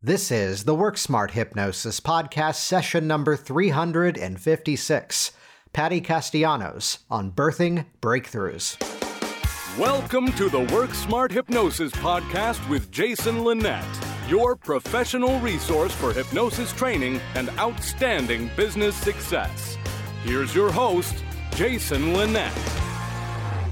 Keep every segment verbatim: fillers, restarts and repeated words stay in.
This is the Work Smart Hypnosis Podcast, session number three hundred fifty-six. Patty Castellanos on Birthing Breakthroughs. Welcome to the Work Smart Hypnosis Podcast with Jason Lynette, your professional resource for hypnosis training and outstanding business success. Here's your host, Jason Lynette.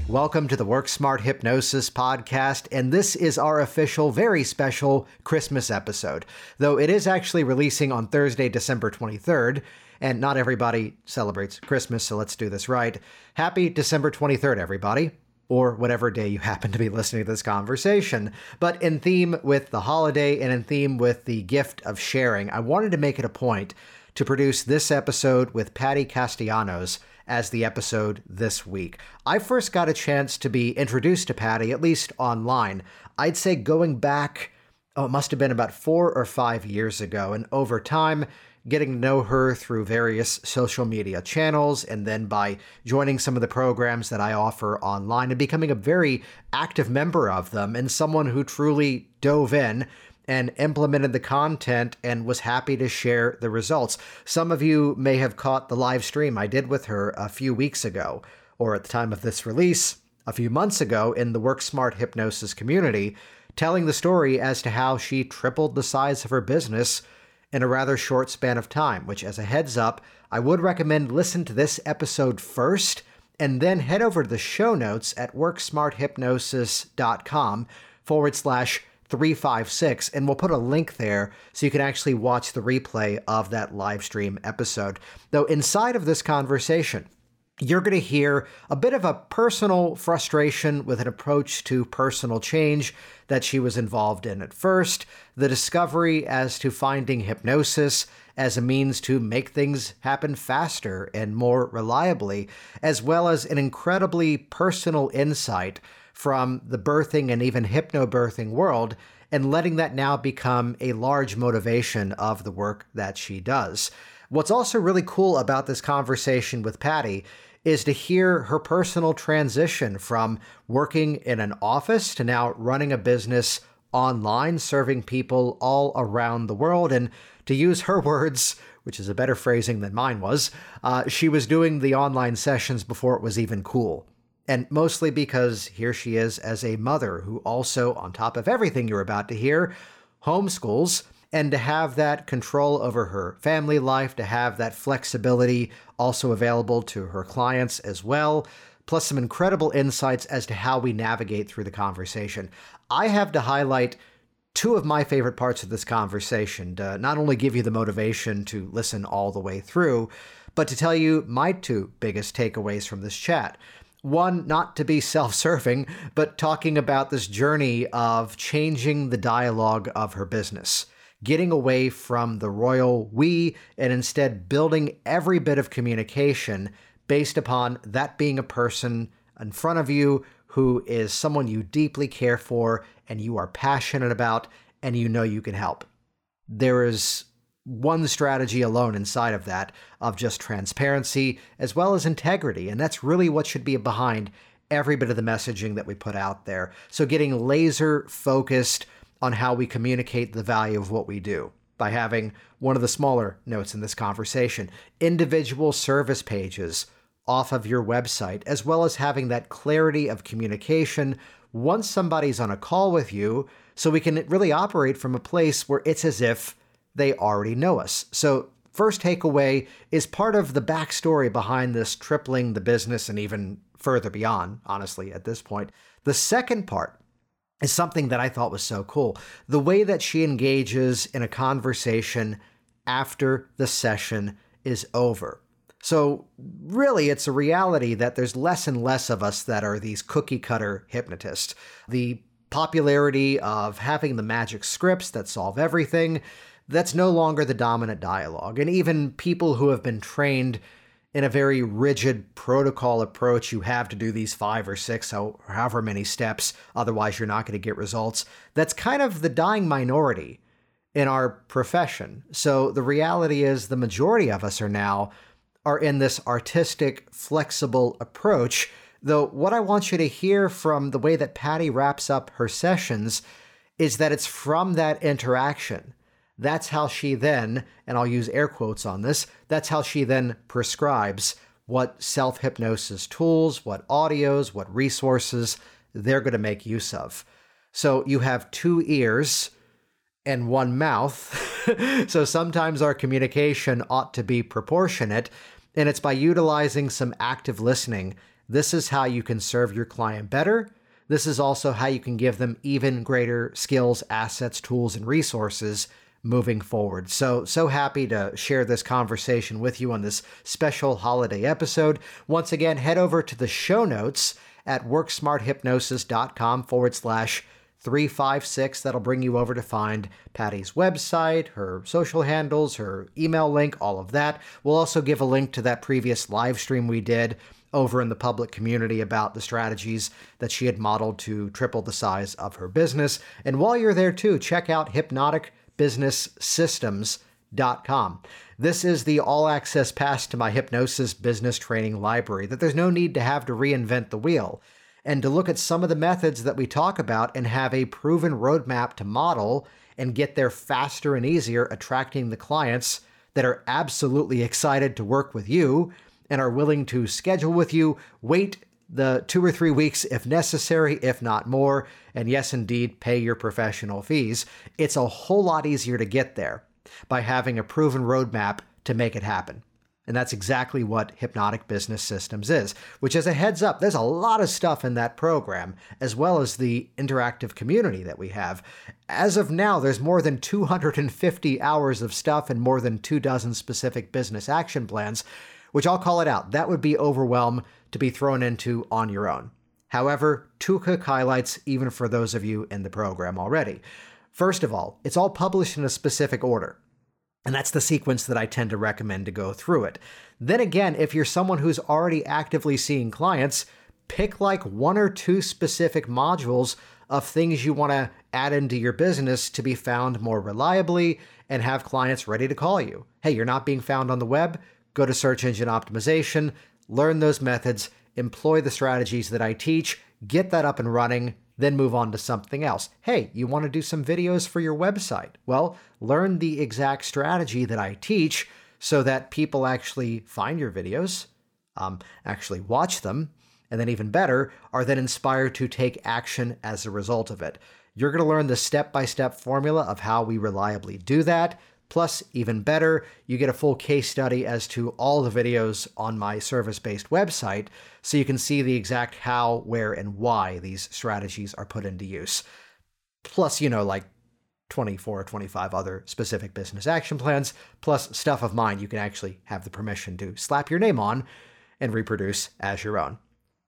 Welcome to the Work Smart Hypnosis Podcast, and this is our official, very special Christmas episode, though it is actually releasing on Thursday, December twenty-third, and not everybody celebrates Christmas, so let's do this right. Happy December twenty-third, everybody, or whatever day you happen to be listening to this conversation. But in theme with the holiday and in theme with the gift of sharing, I wanted to make it a point to produce this episode with Patty Castellanos as the episode this week. I first got a chance to be introduced to Patty, at least online, I'd say going back, oh, it must have been about four or five years ago, and over time, getting to know her through various social media channels, and then by joining some of the programs that I offer online and becoming a very active member of them, and someone who truly dove in and implemented the content and was happy to share the results. Some of you may have caught the live stream I did with her a few weeks ago, or at the time of this release, a few months ago in the Work Smart Hypnosis community, telling the story as to how she tripled the size of her business in a rather short span of time, which, as a heads up, I would recommend listen to this episode first and then head over to the show notes at work smart hypnosis dot com forward slash three fifty-six, and we'll put a link there so you can actually watch the replay of that live stream episode. Though inside of this conversation, you're going to hear a bit of a personal frustration with an approach to personal change that she was involved in at first, the discovery as to finding hypnosis as a means to make things happen faster and more reliably, as well as an incredibly personal insight from the birthing and even hypnobirthing world, and letting that now become a large motivation of the work that she does. What's also really cool about this conversation with Patty is to hear her personal transition from working in an office to now running a business online, serving people all around the world. And to use her words, which is a better phrasing than mine was, uh, she was doing the online sessions before it was even cool. And mostly because here she is as a mother who also, on top of everything you're about to hear, homeschools, and to have that control over her family life, to have that flexibility also available to her clients as well, plus some incredible insights as to how we navigate through the conversation. I have to highlight two of my favorite parts of this conversation to not only give you the motivation to listen all the way through, but to tell you my two biggest takeaways from this chat. One, not to be self-serving, but talking about this journey of changing the dialogue of her business, getting away from the royal we, and instead building every bit of communication based upon that being a person in front of you who is someone you deeply care for and you are passionate about and you know you can help. There is one strategy alone inside of that, of just transparency as well as integrity. And that's really what should be behind every bit of the messaging that we put out there. So getting laser focused on how we communicate the value of what we do by having one of the smaller notes in this conversation, individual service pages off of your website, as well as having that clarity of communication once somebody's on a call with you, so we can really operate from a place where it's as if they already know us. So first takeaway is part of the backstory behind this tripling the business and even further beyond, honestly, at this point. The second part is something that I thought was so cool. The way that she engages in a conversation after the session is over. So really, it's a reality that there's less and less of us that are these cookie cutter hypnotists. The popularity of having the magic scripts that solve everything, that's no longer the dominant dialogue. And even people who have been trained in a very rigid protocol approach, you have to do these five or six, or however many steps, otherwise you're not going to get results. That's kind of the dying minority in our profession. So the reality is the majority of us are now are in this artistic, flexible approach. Though what I want you to hear from the way that Patty wraps up her sessions is that it's from that interaction That's how she then, and I'll use air quotes on this, that's how she then prescribes what self-hypnosis tools, what audios, what resources they're going to make use of. So you have two ears and one mouth. So sometimes our communication ought to be proportionate, and it's by utilizing some active listening. This is how you can serve your client better. This is also how you can give them even greater skills, assets, tools, and resources moving forward. So, so happy to share this conversation with you on this special holiday episode. Once again, head over to the show notes at work smart hypnosis dot com forward slash three five six. That'll bring you over to find Patty's website, her social handles, her email link, all of that. We'll also give a link to that previous live stream we did over in the public community about the strategies that she had modeled to triple the size of her business. And while you're there too, check out hypnotic business systems dot com. This is the all-access pass to my hypnosis business training library that there's no need to have to reinvent the wheel, and to look at some of the methods that we talk about and have a proven roadmap to model and get there faster and easier, attracting the clients that are absolutely excited to work with you and are willing to schedule with you, wait the two or three weeks if necessary, if not more, and yes, indeed, pay your professional fees. It's a whole lot easier to get there by having a proven roadmap to make it happen. And that's exactly what Hypnotic Business Systems is, which, as a heads up, there's a lot of stuff in that program, as well as the interactive community that we have. As of now, there's more than two hundred fifty hours of stuff and more than two dozen specific business action plans, which I'll call it out. That would be overwhelm to be thrown into on your own. However, two quick highlights, even for those of you in the program already. First of all, it's all published in a specific order, and that's the sequence that I tend to recommend to go through it. Then again, if you're someone who's already actively seeing clients, pick like one or two specific modules of things you want to add into your business to be found more reliably and have clients ready to call you. Hey, you're not being found on the web? Go to search engine optimization, learn those methods, employ the strategies that I teach, get that up and running, then move on to something else. Hey, you want to do some videos for your website? Well, learn the exact strategy that I teach so that people actually find your videos, um, actually watch them, and then even better, are then inspired to take action as a result of it. You're going to learn the step-by-step formula of how we reliably do that. Plus, even better, you get a full case study as to all the videos on my service-based website, so you can see the exact how, where, and why these strategies are put into use. Plus, you know, like twenty-four or twenty-five other specific business action plans, plus stuff of mine you can actually have the permission to slap your name on and reproduce as your own.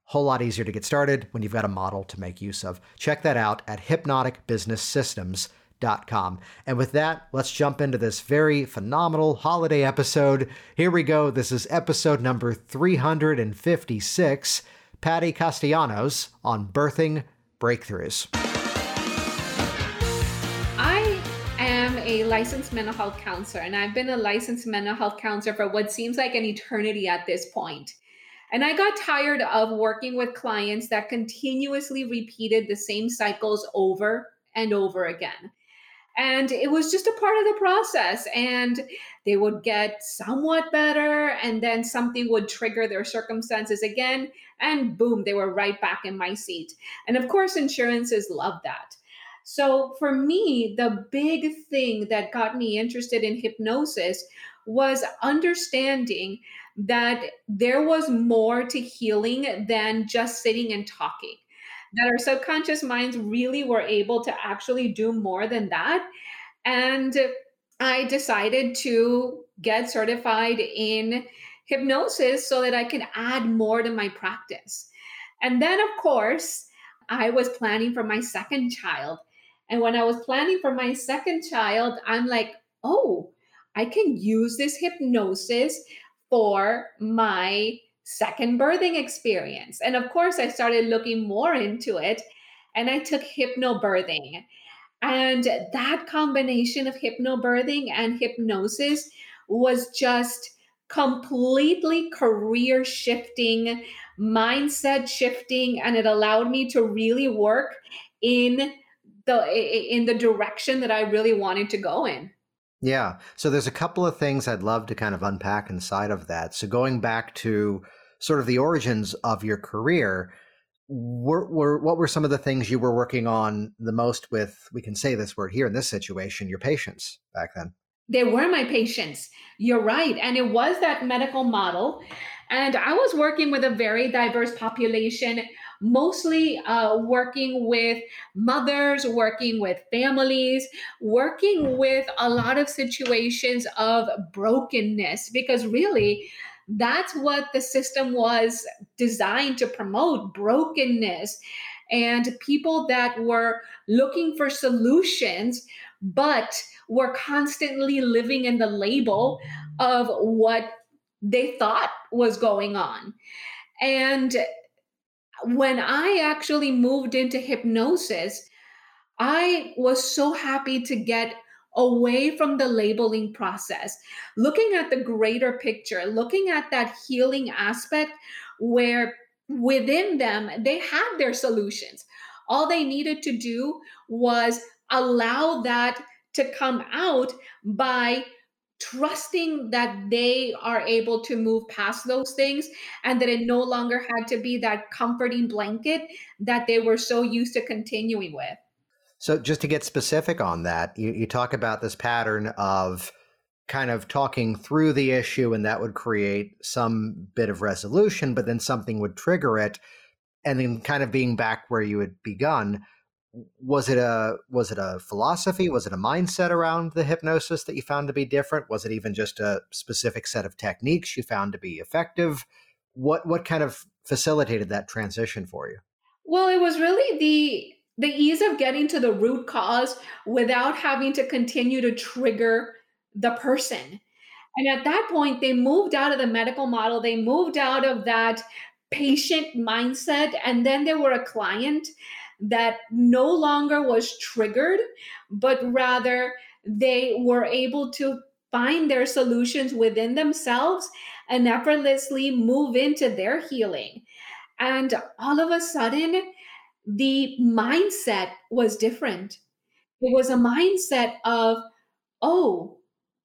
Whole lot easier to get started when you've got a model to make use of. Check that out at hypnotic business systems dot com. And with that, let's jump into this very phenomenal holiday episode. Here we go. This is episode number three fifty-six, Patty Castellanos on birthing breakthroughs. I am a licensed mental health counselor, and I've been a licensed mental health counselor for what seems like an eternity at this point. And I got tired of working with clients that continuously repeated the same cycles over and over again. And it was just a part of the process, and they would get somewhat better, and then something would trigger their circumstances again, and boom, they were right back in my seat. And of course, insurances love that. So for me, the big thing that got me interested in hypnosis was understanding that there was more to healing than just sitting and talking, that our subconscious minds really were able to actually do more than that. And I decided to get certified in hypnosis so that I could add more to my practice. And then, of course, I was planning for my second child. And when I was planning for my second child, I'm like, oh, I can use this hypnosis for my second birthing experience. And of course, I started looking more into it, and I took hypnobirthing. And that combination of hypnobirthing and hypnosis was just completely career shifting, mindset shifting, and it allowed me to really work in the in the direction that I really wanted to go in. Yeah. So there's a couple of things I'd love to kind of unpack inside of that. So going back to sort of the origins of your career, were, were, what were some of the things you were working on the most with, we can say this word here in this situation, your patients back then? They were my patients. You're right. And it was that medical model. And I was working with a very diverse population, mostly uh, working with mothers, working with families, working with a lot of situations of brokenness, because really that's what the system was designed to promote, brokenness, and people that were looking for solutions, but were constantly living in the label of what they thought was going on. And when I actually moved into hypnosis, I was so happy to get away from the labeling process, looking at the greater picture, looking at that healing aspect where within them, they had their solutions. All they needed to do was allow that to come out by trusting that they are able to move past those things, and that it no longer had to be that comforting blanket that they were so used to continuing with. So just to get specific on that, you, you talk about this pattern of kind of talking through the issue, and that would create some bit of resolution, but then something would trigger it, and then kind of being back where you had begun. Was it a was it a philosophy? Was it a mindset around the hypnosis that you found to be different? Was it even just a specific set of techniques you found to be effective? What what kind of facilitated that transition for you? Well, it was really the the ease of getting to the root cause without having to continue to trigger the person. And at that point, they moved out of the medical model. They moved out of that patient mindset, and then they were a client that no longer was triggered, but rather they were able to find their solutions within themselves and effortlessly move into their healing. And all of a sudden, the mindset was different. It was a mindset of, oh,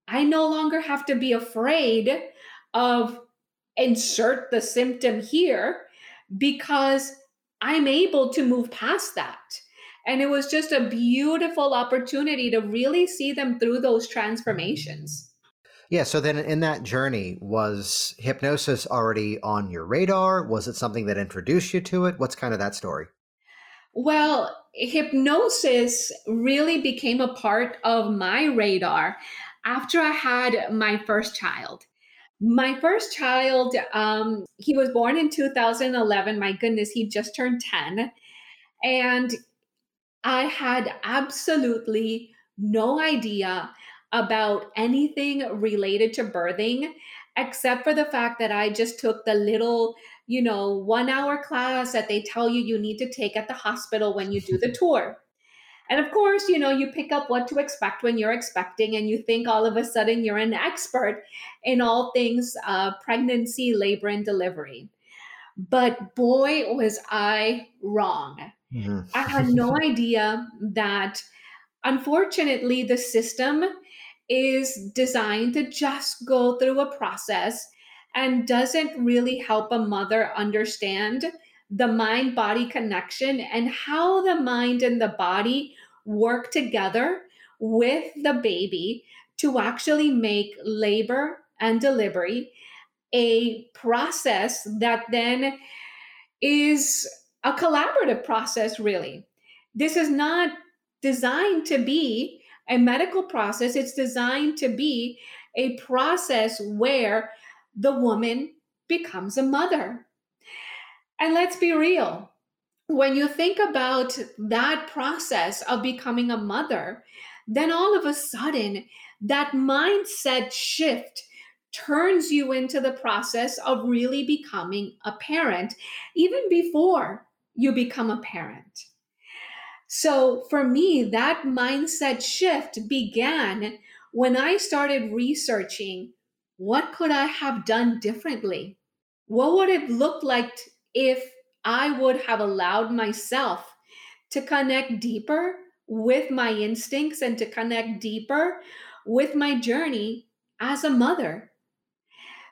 I no longer have to be afraid of insert the symptom here, because I'm able to move past that. And it was just a beautiful opportunity to really see them through those transformations. Yeah. So then in that journey, was hypnosis already on your radar? Was it something that introduced you to it? What's kind of that story? Well, hypnosis really became a part of my radar after I had my first child. My first child, um, he was born in two thousand eleven. My goodness, he just turned ten. And I had absolutely no idea about anything related to birthing, except for the fact that I just took the little, you know, one hour class that they tell you you need to take at the hospital when you do the tour. And of course, you know, you pick up what to expect when you're expecting, and you think all of a sudden you're an expert in all things uh, pregnancy, labor, and delivery. But boy, was I wrong. Mm-hmm. I had no idea that, unfortunately, the system is designed to just go through a process and doesn't really help a mother understand the mind-body connection and how the mind and the body work together with the baby to actually make labor and delivery a process that then is a collaborative process, really. This is not designed to be a medical process. It's designed to be a process where the woman becomes a mother. And let's be real, when you think about that process of becoming a mother, then all of a sudden that mindset shift turns you into the process of really becoming a parent, even before you become a parent. So for me, that mindset shift began when I started researching, what could I have done differently? What would it look like to if I would have allowed myself to connect deeper with my instincts and to connect deeper with my journey as a mother.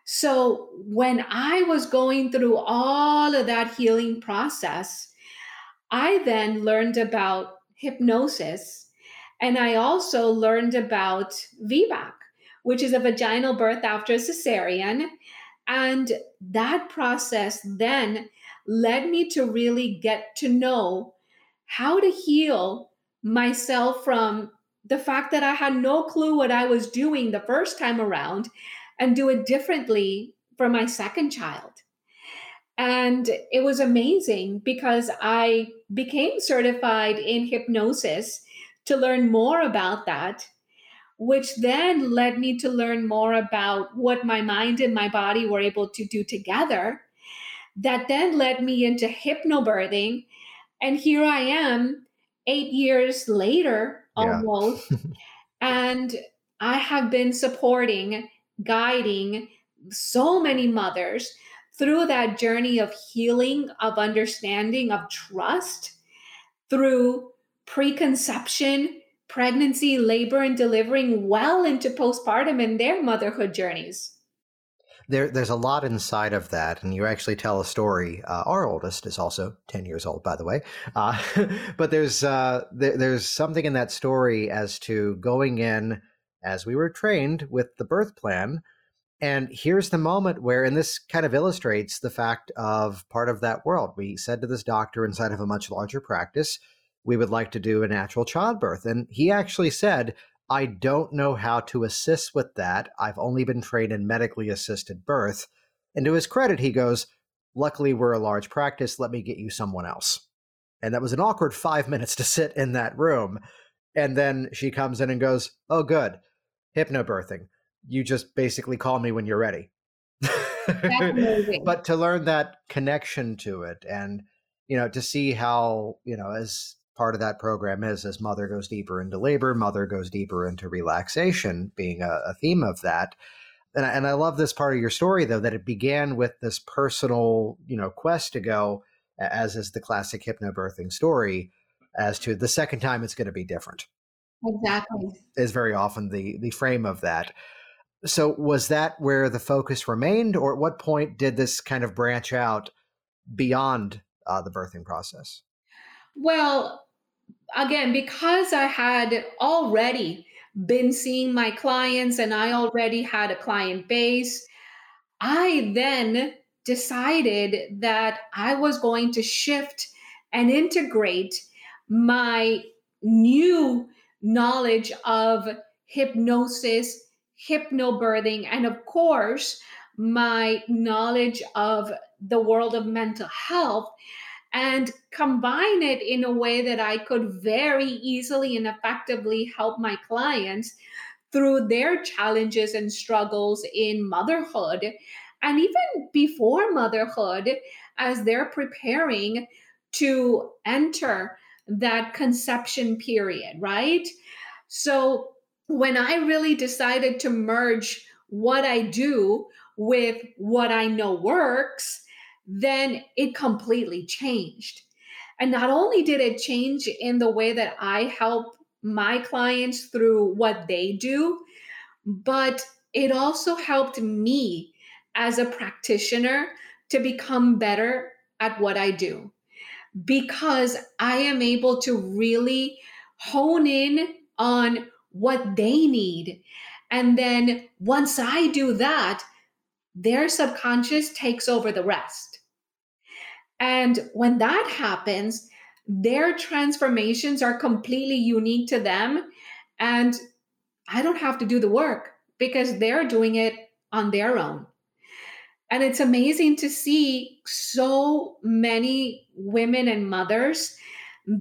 So when I was going through all of that healing process, I then learned about hypnosis, and I also learned about V BAC, which is a vaginal birth after cesarean. And that process then led me to really get to know how to heal myself from the fact that I had no clue what I was doing the first time around, and do it differently for my second child. And it was amazing because I became certified in hypnosis to learn more about that, which then led me to learn more about what my mind and my body were able to do together. That then led me into hypnobirthing. And here I am eight years later, almost, yeah. And I have been supporting, guiding so many mothers through that journey of healing, of understanding, of trust, through preconception, pregnancy, labor, and delivering well into postpartum and their motherhood journeys. There, there's a lot inside of that, and you actually tell a story. Uh, our oldest is also ten years old, by the way. Uh, but there's uh, there, there's something in that story as to going in as we were trained with the birth plan. And here's the moment where, and this kind of illustrates the fact of part of that world. We said to this doctor inside of a much larger practice, we would like to do a natural childbirth. And he actually said, I don't know how to assist with that. I've only been trained in medically assisted birth. And to his credit, he goes, luckily, we're a large practice. Let me get you someone else. And that was an awkward five minutes to sit in that room. And then she comes in and goes, oh, good. Hypnobirthing. You just basically call me when you're ready. But to learn that connection to it, and, you know, to see how, you know, as part of that program is, as mother goes deeper into labor, mother goes deeper into relaxation, being a, a theme of that. And I, and I love this part of your story, though, that it began with this personal, you know, quest to go, as is the classic hypnobirthing story, as to the second time it's going to be different. Exactly. Is very often the the frame of that. So was that where the focus remained, or at what point did this kind of branch out beyond uh, the birthing process? Well, again, because I had already been seeing my clients and I already had a client base, I then decided that I was going to shift and integrate my new knowledge of hypnosis, hypnobirthing, and of course, my knowledge of the world of mental health, and combine it in a way that I could very easily and effectively help my clients through their challenges and struggles in motherhood. And even before motherhood, as they're preparing to enter that conception period, right? So when I really decided to merge what I do with what I know works, then it completely changed. And not only did it change in the way that I help my clients through what they do, but it also helped me as a practitioner to become better at what I do, because I am able to really hone in on what they need. And then once I do that, their subconscious takes over the rest. And when that happens, their transformations are completely unique to them. And I don't have to do the work because they're doing it on their own. And it's amazing to see so many women and mothers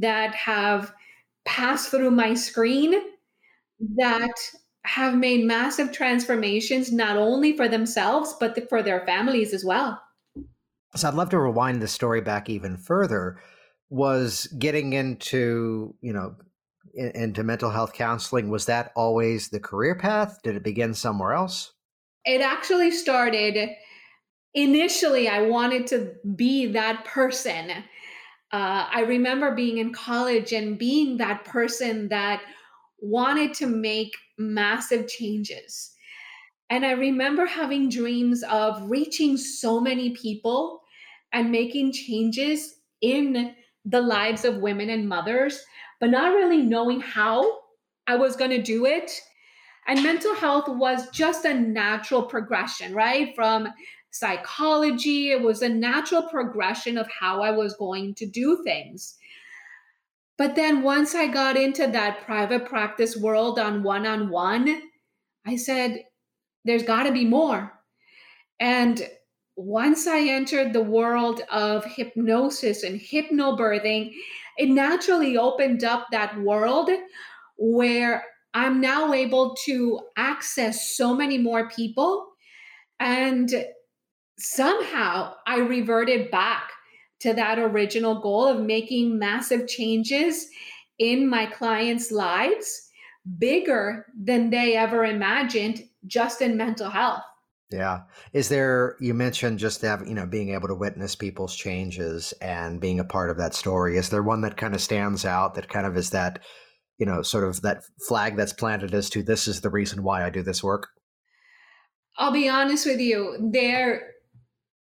that have passed through my screen that have made massive transformations, not only for themselves, but for their families as well. So I'd love to rewind the story back even further. Was getting into, you know, into mental health counseling, was that always the career path? Did it begin somewhere else? It actually started... Initially, I wanted to be that person. Uh, I remember being in college and being that person that wanted to make massive changes. And I remember having dreams of reaching so many people and making changes in the lives of women and mothers, but not really knowing how I was going to do it. And mental health was just a natural progression, right? From psychology, it was a natural progression of how I was going to do things. But then once I got into that private practice world on one-on-one, I said, there's got to be more. And once I entered the world of hypnosis and hypnobirthing, it naturally opened up that world where I'm now able to access so many more people. And somehow I reverted back to that original goal of making massive changes in my clients' lives, bigger than they ever imagined, just in mental health. Yeah. Is there, you mentioned just that, you know, being able to witness people's changes and being a part of that story. Is there one that kind of stands out that kind of is that, you know, sort of that flag that's planted as to this is the reason why I do this work? I'll be honest with you. There,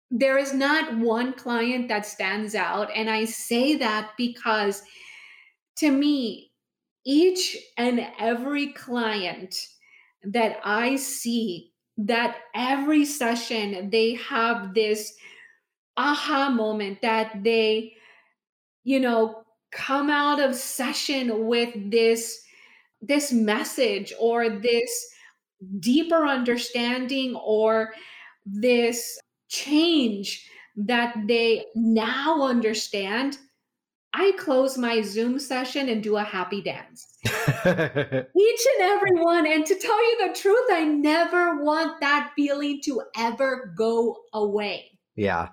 there is not one client that stands out. And I say that because to me, each and every client that I see, that every session, they have this aha moment that they, you know, come out of session with this, this message or this deeper understanding or this change that they now understand. I close my Zoom session and do a happy dance. Each and every one. And to tell you the truth, I never want that feeling to ever go away. Yeah.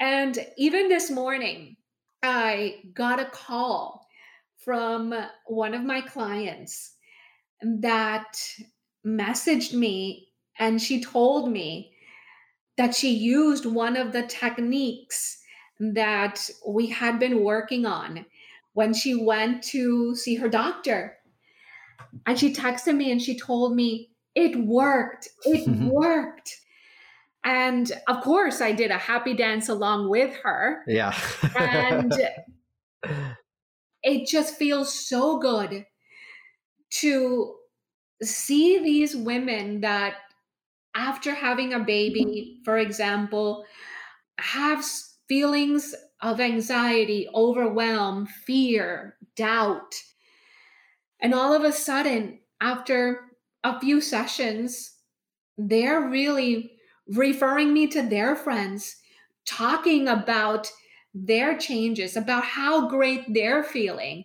And even this morning, I got a call from one of my clients that messaged me, and she told me that she used one of the techniques that we had been working on when she went to see her doctor. And she texted me and she told me, it worked, it worked. And of course I did a happy dance along with her. Yeah. And it just feels so good to see these women that after having a baby, for example, have feelings of anxiety, overwhelm, fear, doubt. And all of a sudden, after a few sessions, they're really referring me to their friends, talking about their changes, about how great they're feeling.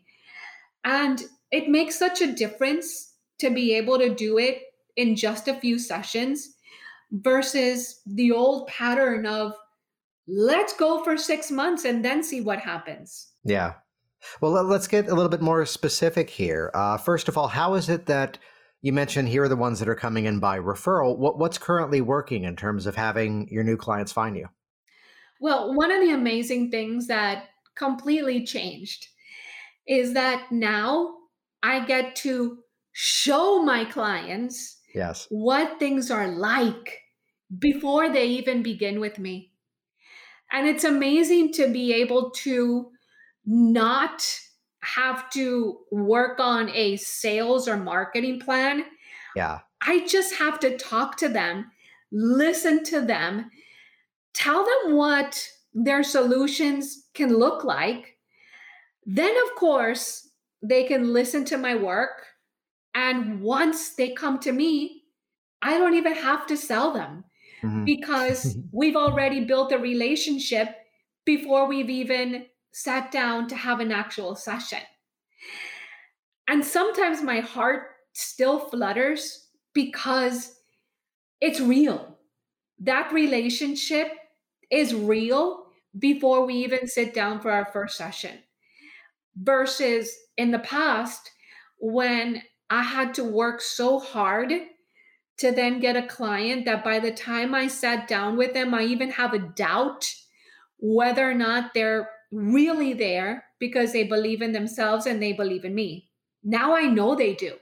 And it makes such a difference to be able to do it in just a few sessions versus the old pattern of, let's go for six months and then see what happens. Yeah. Well, let's get a little bit more specific here. Uh, first of all, how is it that you mentioned here are the ones that are coming in by referral? What, what's currently working in terms of having your new clients find you? Well, one of the amazing things that completely changed is that now I get to show my clients yes. what things are like before they even begin with me. And it's amazing to be able to not have to work on a sales or marketing plan. Yeah. I just have to talk to them, listen to them, tell them what their solutions can look like. Then, of course, they can listen to my work. And once they come to me, I don't even have to sell them. Because we've already built a relationship before we've even sat down to have an actual session. And sometimes my heart still flutters because it's real. That relationship is real before we even sit down for our first session. Versus in the past, when I had to work so hard to then get a client that by the time I sat down with them, I even have a doubt whether or not they're really there because they believe in themselves and they believe in me. Now I know they do.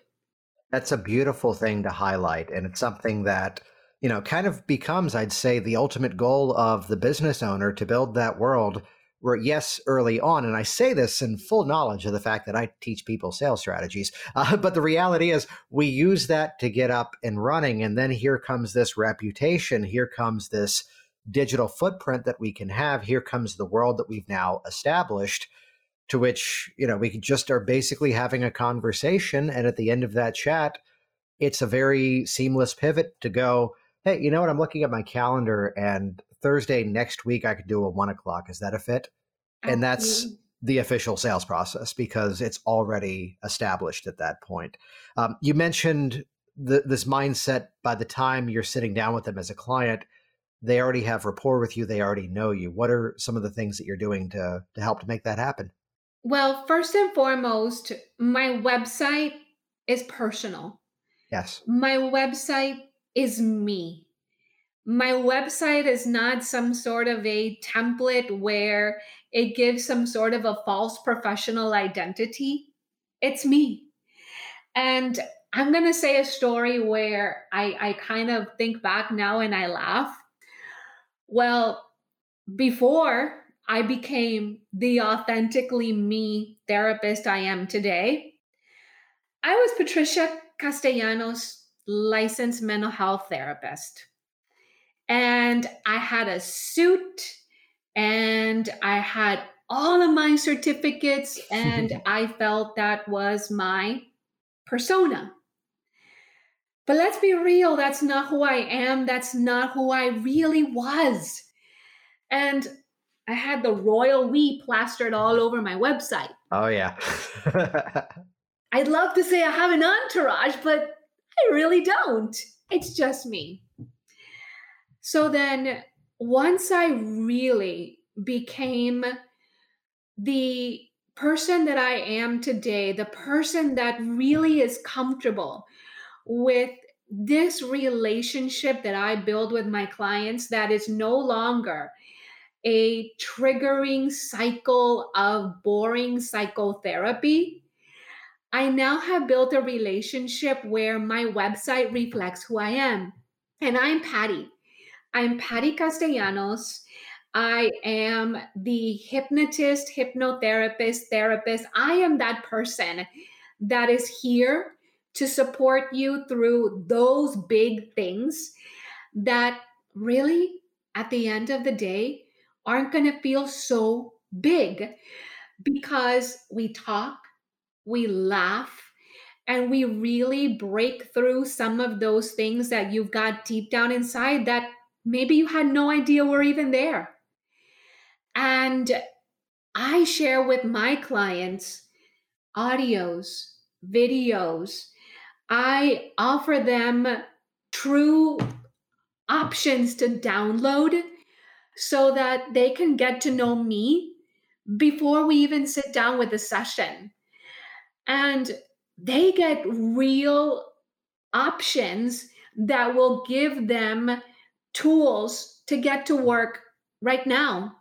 That's a beautiful thing to highlight. And it's something that, you know, kind of becomes, I'd say, the ultimate goal of the business owner, to build that world where, yes, early on, and I say this in full knowledge of the fact that I teach people sales strategies, uh, but the reality is we use that to get up and running. And then here comes this reputation. Here comes this digital footprint that we can have. Here comes the world that we've now established, to which, you know, we just are basically having a conversation. And at the end of that chat, it's a very seamless pivot to go, hey, you know what? I'm looking at my calendar, and Thursday next week, I could do a one o'clock. Is that a fit? And that's the official sales process, because it's already established at that point. Um, you mentioned the, this mindset. By the time you're sitting down with them as a client, they already have rapport with you. They already know you. What are some of the things that you're doing to, to help to make that happen? Well, first and foremost, my website is personal. Yes. My website is me. My website is not some sort of a template where it gives some sort of a false professional identity. It's me. And I'm going to say a story where I, I kind of think back now and I laugh. Well, before I became the authentically me therapist I am today, I was Patricia Castellanos, licensed mental health therapist. And I had a suit, and I had all of my certificates, and I felt that was my persona. But let's be real, that's not who I am. That's not who I really was. And I had the royal we plastered all over my website. Oh, yeah. I'd love to say I have an entourage, but I really don't. It's just me. So then once I really became the person that I am today, the person that really is comfortable with this relationship that I build with my clients, that is no longer a triggering cycle of boring psychotherapy, I now have built a relationship where my website reflects who I am. And I'm Patty. I'm Patty Castellanos. I am the hypnotist, hypnotherapist, therapist. I am that person that is here to support you through those big things that really, at the end of the day, aren't going to feel so big, because we talk, we laugh, and we really break through some of those things that you've got deep down inside that maybe you had no idea were even there. And I share with my clients audios, videos. I offer them true options to download so that they can get to know me before we even sit down with a session. And they get real options that will give them tools to get to work right now.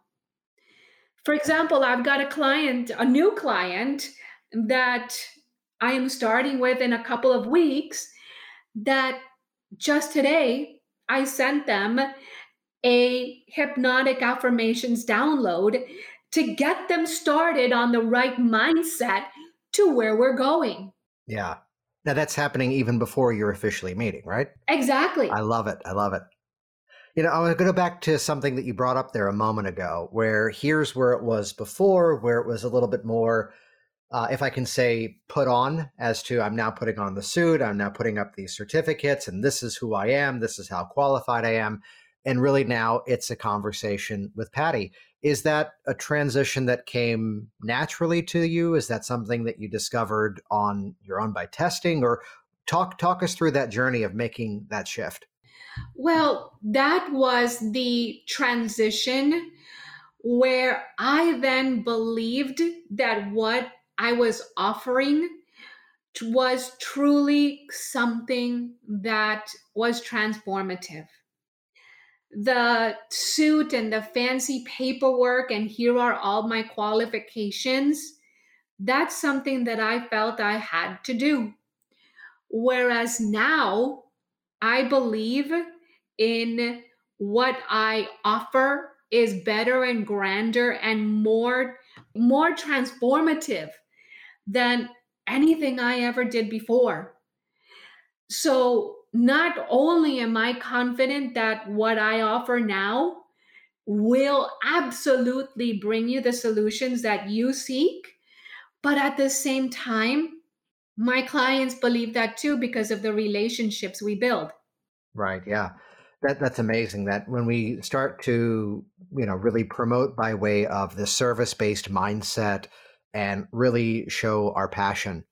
For example, I've got a client, a new client that I am starting with in a couple of weeks, that just today I sent them a hypnotic affirmations download to get them started on the right mindset to where we're going. Yeah. Now that's happening even before you're officially meeting, right? Exactly. I love it. I love it. You know, I want to go back to something that you brought up there a moment ago, where here's where it was before, where it was a little bit more, uh, if I can say, put on, as to I'm now putting on the suit, I'm now putting up these certificates, and this is who I am, this is how qualified I am. And really now it's a conversation with Patty. Is that a transition that came naturally to you? Is that something that you discovered on your own by testing? Or talk talk us through that journey of making that shift. Well, that was the transition where I then believed that what I was offering was truly something that was transformative. The suit and the fancy paperwork, and here are all my qualifications, that's something that I felt I had to do. Whereas now I believe in what I offer is better and grander and more, more transformative than anything I ever did before. So not only am I confident that what I offer now will absolutely bring you the solutions that you seek, but at the same time, my clients believe that too because of the relationships we build. Right. Yeah. That that's amazing that when we start to, you know, really promote by way of the service-based mindset and really show our passion,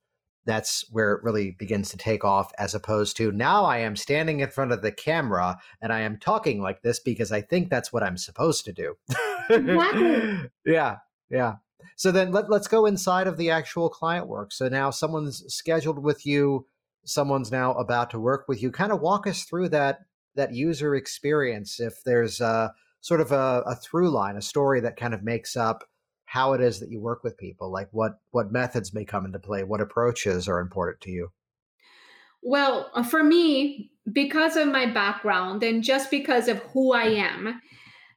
that's where it really begins to take off, as opposed to now I am standing in front of the camera and I am talking like this because I think that's what I'm supposed to do. Exactly. Yeah. Yeah. So then let, let's go inside of the actual client work. So now someone's scheduled with you, someone's now about to work with you. Kind of walk us through that that user experience, if there's a sort of a, a through line, a story that kind of makes up how it is that you work with people, like what what methods may come into play, what approaches are important to you. Well, for me, because of my background and just because of who I am,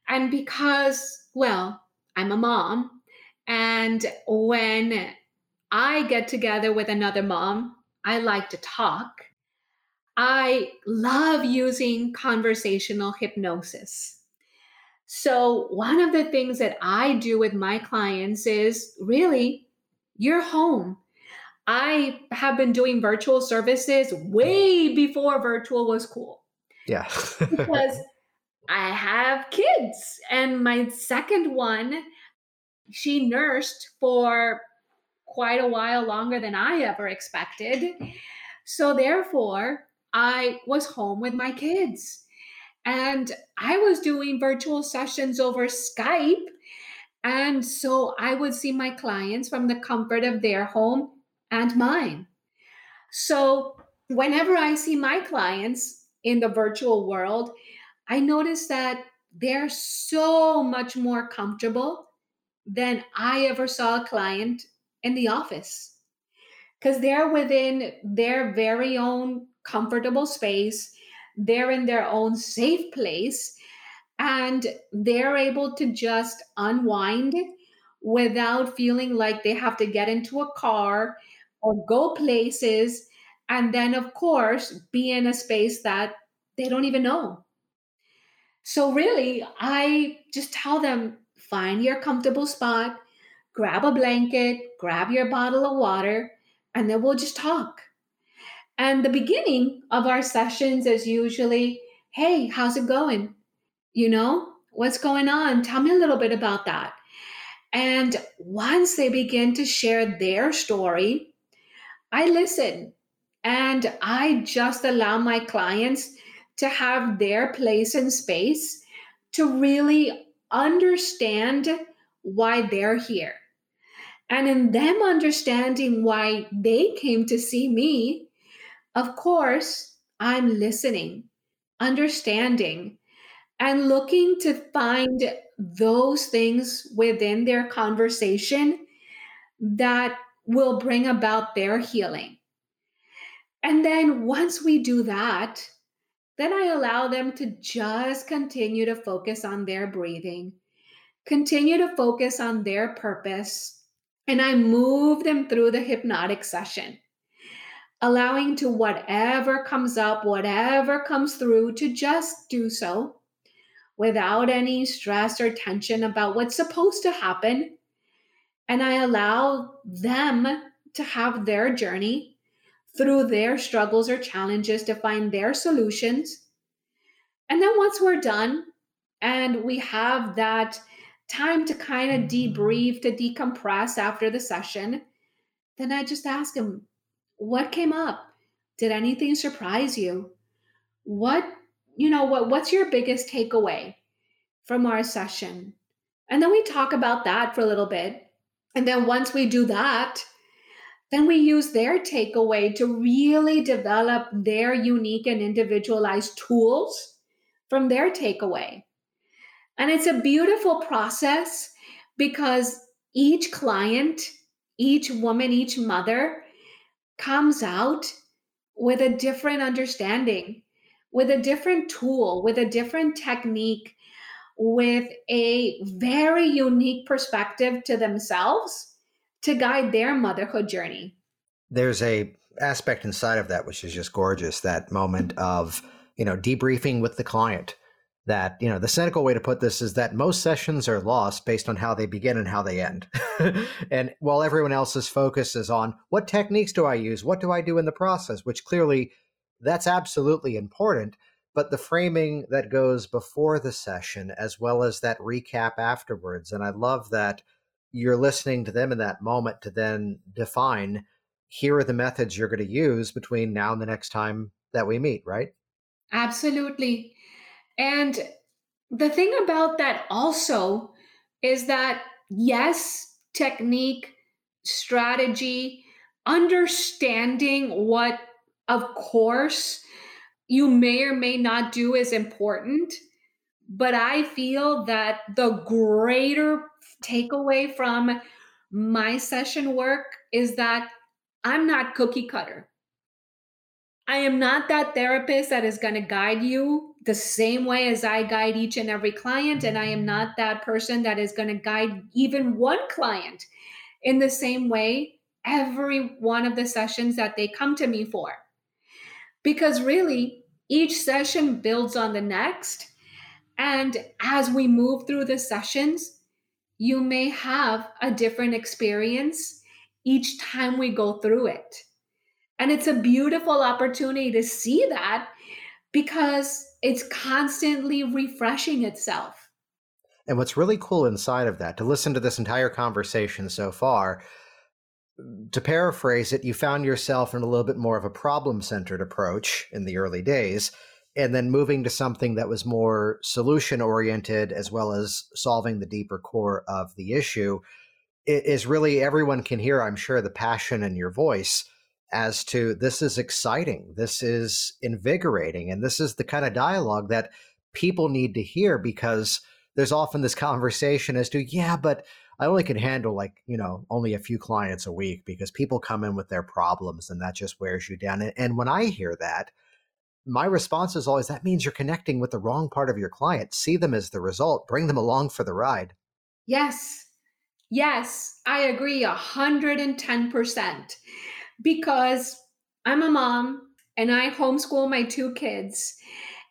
and because, well, I'm a mom. And when I get together with another mom, I like to talk. I love using conversational hypnosis. So one of the things that I do with my clients is really, you're home. I have been doing virtual services way before virtual was cool. Yeah. Because I have kids, and my second one, she nursed for quite a while longer than I ever expected. So therefore, I was home with my kids. And I was doing virtual sessions over Skype. And so I would see my clients from the comfort of their home and mine. So whenever I see my clients in the virtual world, I notice that they're so much more comfortable than I ever saw a client in the office, because they're within their very own comfortable space. They're in their own safe place, and they're able to just unwind without feeling like they have to get into a car or go places. And then, of course, be in a space that they don't even know. So really, I just tell them, find your comfortable spot, grab a blanket, grab your bottle of water, and then we'll just talk. And the beginning of our sessions is usually, hey, how's it going? You know, what's going on? Tell me a little bit about that. And once they begin to share their story, I listen, and I just allow my clients to have their place and space to really understand why they're here. And in them understanding why they came to see me, of course, I'm listening, understanding, and looking to find those things within their conversation that will bring about their healing. And then once we do that, then I allow them to just continue to focus on their breathing, continue to focus on their purpose, and I move them through the hypnotic session, allowing to whatever comes up, whatever comes through, to just do so without any stress or tension about what's supposed to happen. And I allow them to have their journey through their struggles or challenges to find their solutions. And then once we're done and we have that time to kind of debrief, to decompress after the session, then I just ask them, what came up? Did anything surprise you? What, you know, what, what's your biggest takeaway from our session? And then we talk about that for a little bit. And then once we do that, then we use their takeaway to really develop their unique and individualized tools from their takeaway. And it's a beautiful process because each client, each woman, each mother comes out with a different understanding, with a different tool, with a different technique, with a very unique perspective to themselves to guide their motherhood journey. There's a aspect inside of that which is just gorgeous, that moment of, you know, debriefing with the client. That, you know, the cynical way to put this is that most sessions are lost based on how they begin and how they end. And while everyone else's focus is on what techniques do I use, what do I do in the process, which clearly that's absolutely important, but the framing that goes before the session as well as that recap afterwards. And I love that you're listening to them in that moment to then define, here are the methods you're going to use between now and the next time that we meet, right? Absolutely. And the thing about that also is that, yes, technique, strategy, understanding what, of course, you may or may not do is important. But I feel that the greater takeaway from my session work is that I'm not cookie cutter. I am not that therapist that is going to guide you the same way as I guide each and every client. And I am not that person that is going to guide even one client in the same way every one of the sessions that they come to me for. Because really, each session builds on the next. And as we move through the sessions, you may have a different experience each time we go through it. And it's a beautiful opportunity to see that because it's constantly refreshing itself. And what's really cool inside of that, to listen to this entire conversation so far, to paraphrase it, you found yourself in a little bit more of a problem-centered approach in the early days, and then moving to something that was more solution-oriented as well as solving the deeper core of the issue. It is really, everyone can hear, I'm sure, the passion in your voice as to this is exciting, this is invigorating, and this is the kind of dialogue that people need to hear, because there's often this conversation as to, yeah, but I only can handle like, you know, only a few clients a week because people come in with their problems and that just wears you down. And when I hear that, my response is always, that means you're connecting with the wrong part of your client. See them as the result, bring them along for the ride. Yes, yes, I agree one hundred ten percent. Because I'm a mom and I homeschool my two kids.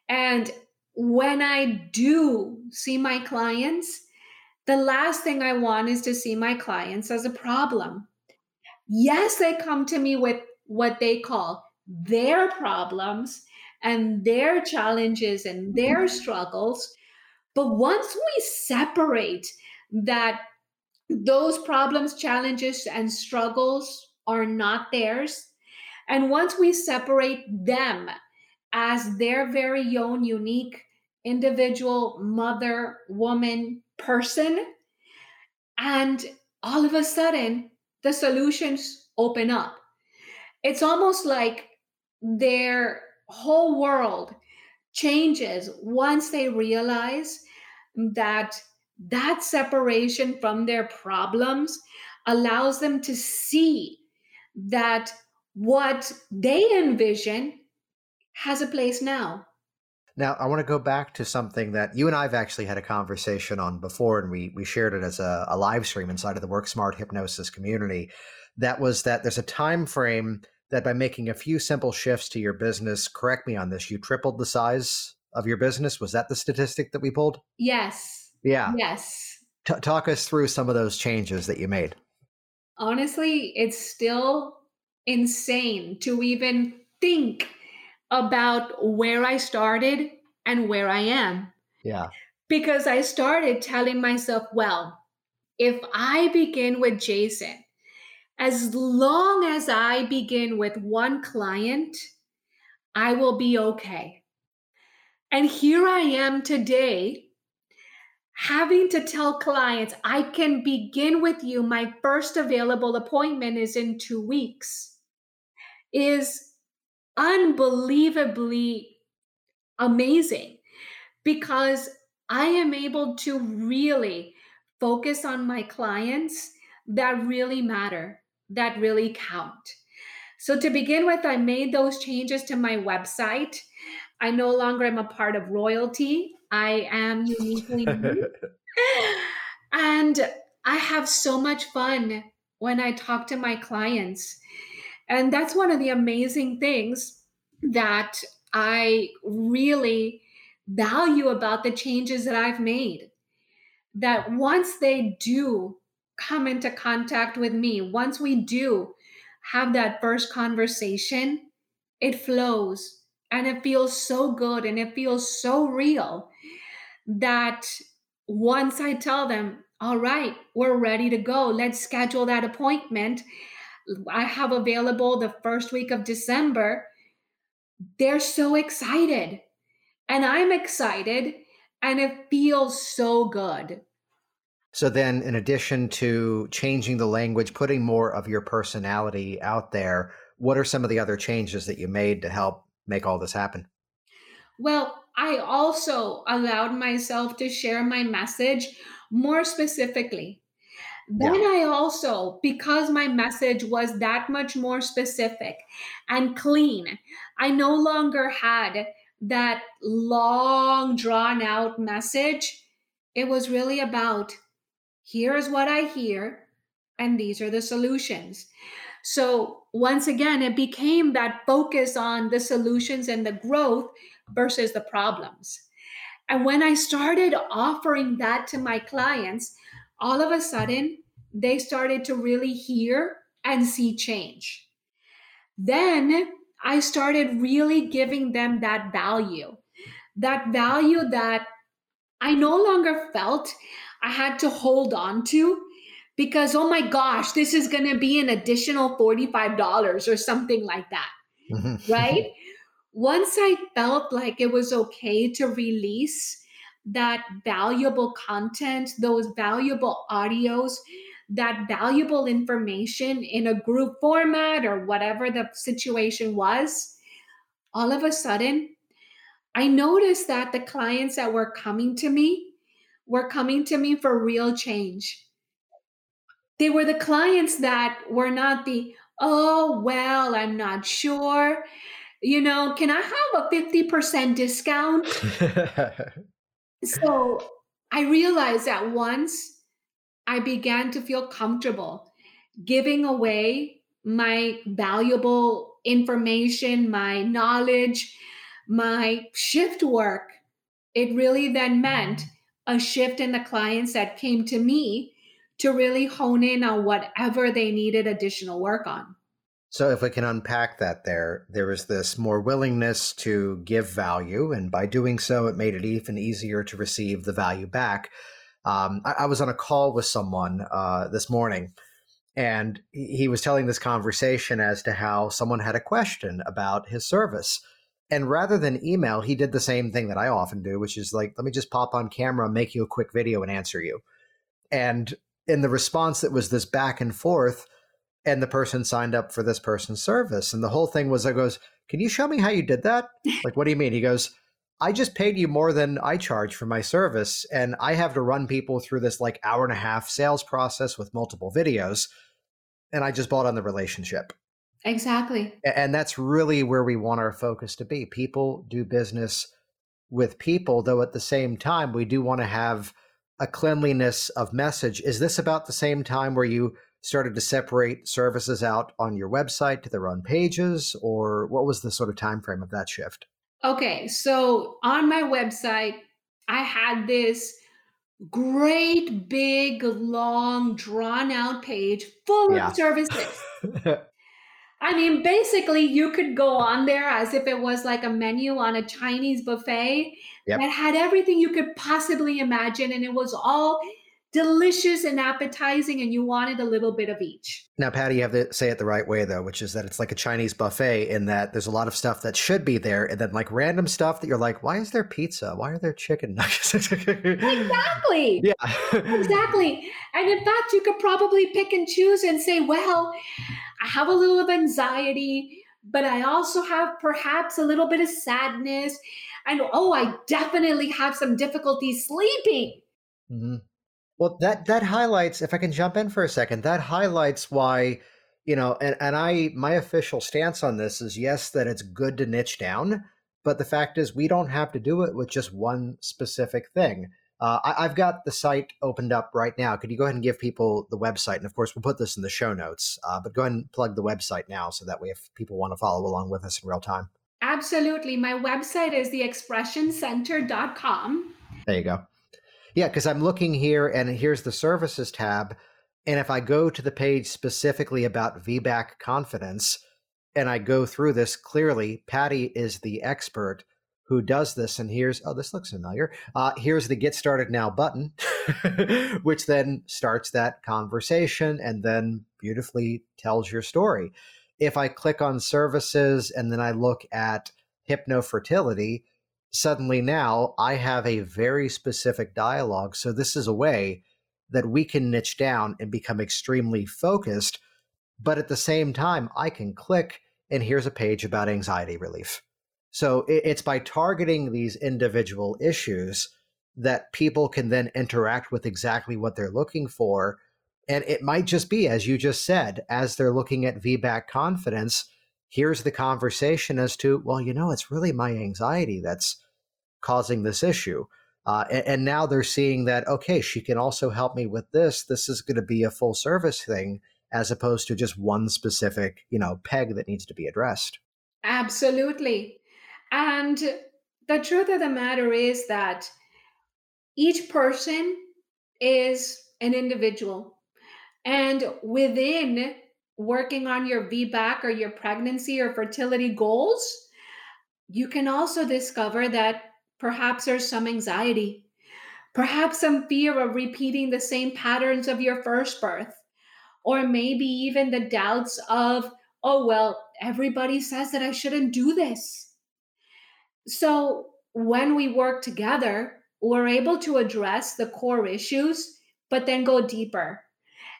And when I do see my clients, the last thing I want is to see my clients as a problem. Yes, they come to me with what they call their problems and their challenges and their struggles. But once we separate that those problems, challenges, and struggles are not theirs, and once we separate them as their very own unique individual, mother, woman, person, and all of a sudden the solutions open up. It's almost like their whole world changes once they realize that that separation from their problems allows them to see that what they envision has a place now. Now, I want to go back to something that you and I've actually had a conversation on before, and we we shared it as a, a live stream inside of the Work Smart Hypnosis community. That was that there's a time frame that by making a few simple shifts to your business, correct me on this, you tripled the size of your business. Was that the statistic that we pulled? Yes. Yeah. Yes. T- talk us through some of those changes that you made. Honestly, it's still insane to even think about where I started and where I am. Yeah. Because I started telling myself, well, if I begin with Jason, as long as I begin with one client, I will be okay. And here I am today, having to tell clients, I can begin with you. My first available appointment is in two weeks, is unbelievably amazing, because I am able to really focus on my clients that really matter, that really count. So to begin with, I made those changes to my website. I no longer am a part of royalty. I am uniquely me. And I have so much fun when I talk to my clients. And that's one of the amazing things that I really value about the changes that I've made. That once they do come into contact with me, once we do have that first conversation, it flows and it feels so good and it feels so real that once I tell them, all right, we're ready to go, let's schedule that appointment, I have available the first week of December, they're so excited and I'm excited and it feels so good. So then, in addition to changing the language, putting more of your personality out there, what are some of the other changes that you made to help make all this happen? Well, I also allowed myself to share my message more specifically. Then yeah. I also, because my message was that much more specific and clean, I no longer had that long, drawn out message. It was really about, here's what I hear, and these are the solutions. So once again, it became that focus on the solutions and the growth versus the problems. And when I started offering that to my clients, all of a sudden, they started to really hear and see change. Then I started really giving them that value, that value that I no longer felt I had to hold on to because, oh my gosh, this is going to be an additional forty-five dollars or something like that, mm-hmm. right? Once I felt like it was okay to release that valuable content, those valuable audios, that valuable information in a group format or whatever the situation was, all of a sudden, I noticed that the clients that were coming to me were coming to me for real change. They were the clients that were not the, oh, well, I'm not sure. You know, can I have a fifty percent discount? So I realized that once I began to feel comfortable giving away my valuable information, my knowledge, my shift work, it really then meant a shift in the clients that came to me to really hone in on whatever they needed additional work on. So if we can unpack that there, there was this more willingness to give value. And by doing so, it made it even easier to receive the value back. Um, I, I was on a call with someone uh, this morning, and he was telling this conversation as to how someone had a question about his service. And rather than email, he did the same thing that I often do, which is like, let me just pop on camera, make you a quick video and answer you. And in the response, that was this back and forth, and the person signed up for this person's service. And the whole thing was, I goes, can you show me how you did that? Like, what do you mean? He goes, I just paid you more than I charge for my service. And I have to run people through this like hour and a half sales process with multiple videos. And I just bought on the relationship. Exactly. And that's really where we want our focus to be. People do business with people, though at the same time, we do want to have a cleanliness of message. Is this about the same time where you started to separate services out on your website to their own pages, or what was the sort of time frame of that shift? Okay, so on my website, I had this great, big, long, drawn-out page full yeah. of services. I mean, basically, you could go on there as if it was like a menu on a Chinese buffet yep. that had everything you could possibly imagine, and it was all delicious and appetizing, and you wanted a little bit of each. Now, Patty, you have to say it the right way, though, which is that it's like a Chinese buffet in that there's a lot of stuff that should be there, and then like random stuff that you're like, why is there pizza? Why are there chicken nuggets? Exactly. Yeah. Exactly. And in fact, you could probably pick and choose and say, well, I have a little of anxiety, but I also have perhaps a little bit of sadness. And oh, I definitely have some difficulty sleeping. Mm-hmm. Well, that that highlights, if I can jump in for a second, that highlights why, you know, and, and I, my official stance on this is, yes, that it's good to niche down, but the fact is we don't have to do it with just one specific thing. Uh, I, I've got the site opened up right now. Could you go ahead and give people the website? And of course, we'll put this in the show notes, uh, but go ahead and plug the website now so that way if people want to follow along with us in real time. Absolutely. My website is the expression center dot com. There you go. Yeah, because I'm looking here and here's the services tab. And if I go to the page specifically about V BAC confidence and I go through this, clearly Patty is the expert who does this. And here's, oh, this looks familiar. Uh, here's the Get Started Now button, which then starts that conversation and then beautifully tells your story. If I click on services and then I look at hypnofertility, suddenly now I have a very specific dialogue. So this is a way that we can niche down and become extremely focused. But at the same time, I can click and here's a page about anxiety relief. So it's by targeting these individual issues that people can then interact with exactly what they're looking for. And it might just be, as you just said, as they're looking at V BAC confidence, here's the conversation as to, well, you know, it's really my anxiety that's causing this issue. Uh, and, and now they're seeing that, okay, she can also help me with this. This is going to be a full service thing as opposed to just one specific, you know, peg that needs to be addressed. Absolutely. And the truth of the matter is that each person is an individual. And within working on your V BAC or your pregnancy or fertility goals, you can also discover that perhaps there's some anxiety, perhaps some fear of repeating the same patterns of your first birth, or maybe even the doubts of, oh, well, everybody says that I shouldn't do this. So when we work together, we're able to address the core issues, but then go deeper.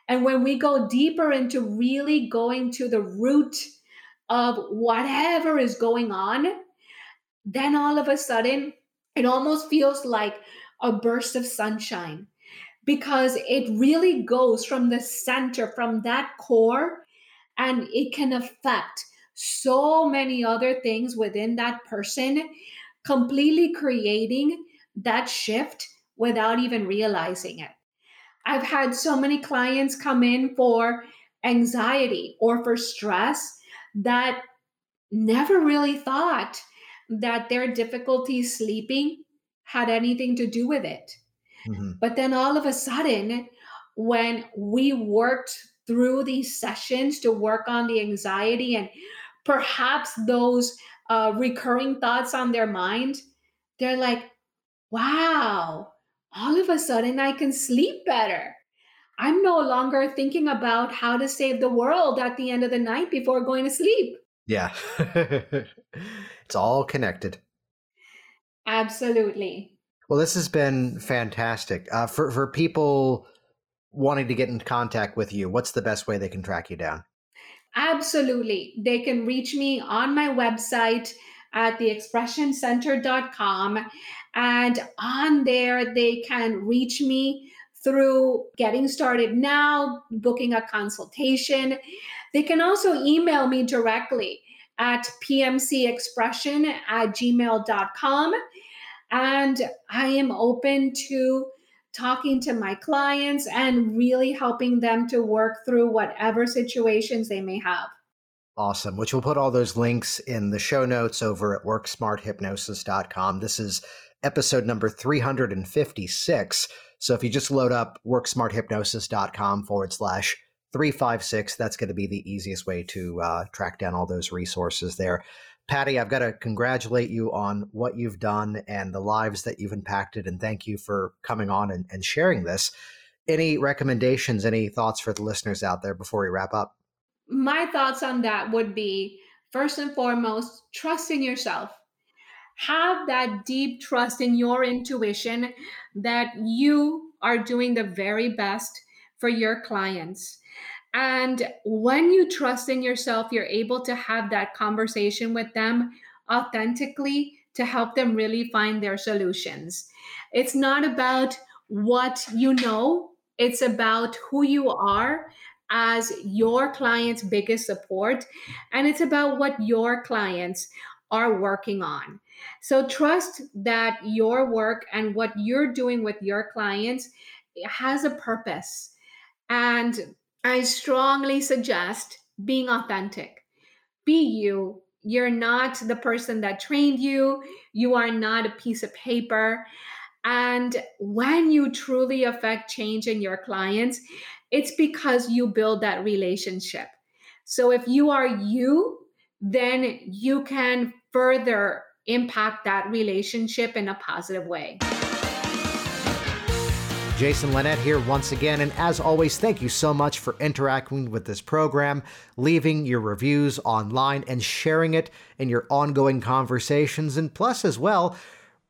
And when we go deeper into really going to the root of whatever is going on, then all of a sudden, it almost feels like a burst of sunshine because it really goes from the center, from that core, and it can affect so many other things within that person, completely creating that shift without even realizing it. I've had so many clients come in for anxiety or for stress that never really thought that their difficulty sleeping had anything to do with it. Mm-hmm. But then all of a sudden, when we worked through these sessions to work on the anxiety and perhaps those uh, recurring thoughts on their mind, they're like, wow, all of a sudden I can sleep better. I'm no longer thinking about how to save the world at the end of the night before going to sleep. Yeah. It's all connected. Absolutely. Well, this has been fantastic. Uh, for, for people wanting to get in contact with you, what's the best way they can track you down? Absolutely. They can reach me on my website at the expression center dot com. And on there, they can reach me through getting started now, booking a consultation. They can also email me directly at P M C expression at gmail dot com. And I am open to talking to my clients and really helping them to work through whatever situations they may have. Awesome, which we'll put all those links in the show notes over at work smart hypnosis dot com. This is episode number three hundred fifty-six. So if you just load up work smart hypnosis dot com forward slash three fifty-six, that's going to be the easiest way to uh, track down all those resources there. Patty, I've got to congratulate you on what you've done and the lives that you've impacted. And thank you for coming on and, and sharing this. Any recommendations, any thoughts for the listeners out there before we wrap up? My thoughts on that would be, first and foremost, trust in yourself. Have that deep trust in your intuition that you are doing the very best for your clients. And when you trust in yourself, you're able to have that conversation with them authentically to help them really find their solutions. It's not about what you know It's about who you are as your client's biggest support, and it's about what your clients are working on. So trust that your work and what you're doing with your clients has a purpose. And I strongly suggest being authentic. Be you. You're not the person that trained you. You are not a piece of paper. And when you truly affect change in your clients, it's because you build that relationship. So if you are you, then you can further impact that relationship in a positive way. Jason Lynette here once again, and as always, thank you so much for interacting with this program, leaving your reviews online, and sharing it in your ongoing conversations, and plus as well,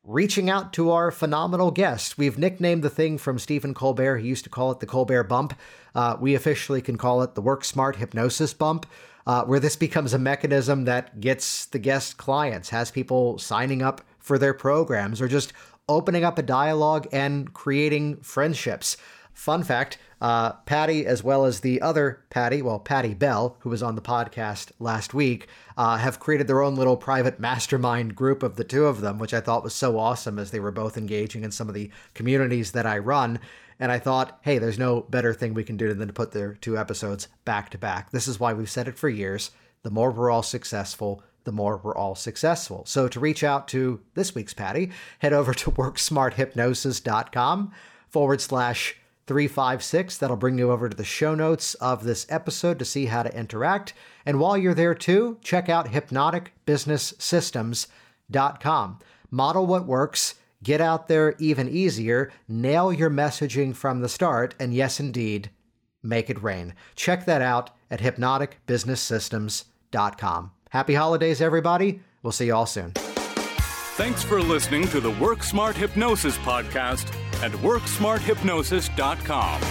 reaching out to our phenomenal guests. We've nicknamed the thing from Stephen Colbert. He used to call it the Colbert Bump. Uh, we officially can call it the Work Smart Hypnosis Bump, uh, where this becomes a mechanism that gets the guest clients, has people signing up for their programs, or just opening up a dialogue and creating friendships. Fun fact, uh, Patty, as well as the other Patty, well, Patty Bell, who was on the podcast last week, uh, have created their own little private mastermind group of the two of them, which I thought was so awesome as they were both engaging in some of the communities that I run. And I thought, hey, there's no better thing we can do than to put their two episodes back to back. This is why we've said it for years. The more we're all successful, the more we're all successful. So to reach out to this week's Patty, head over to WorkSmartHypnosis.com forward slash 356. That'll bring you over to the show notes of this episode to see how to interact. And while you're there too, check out hypnotic business systems dot com. Model what works, get out there even easier, nail your messaging from the start, and yes, indeed, make it rain. Check that out at hypnotic business systems dot com. Happy holidays, everybody. We'll see you all soon. Thanks for listening to the Work Smart Hypnosis Podcast at work smart hypnosis dot com.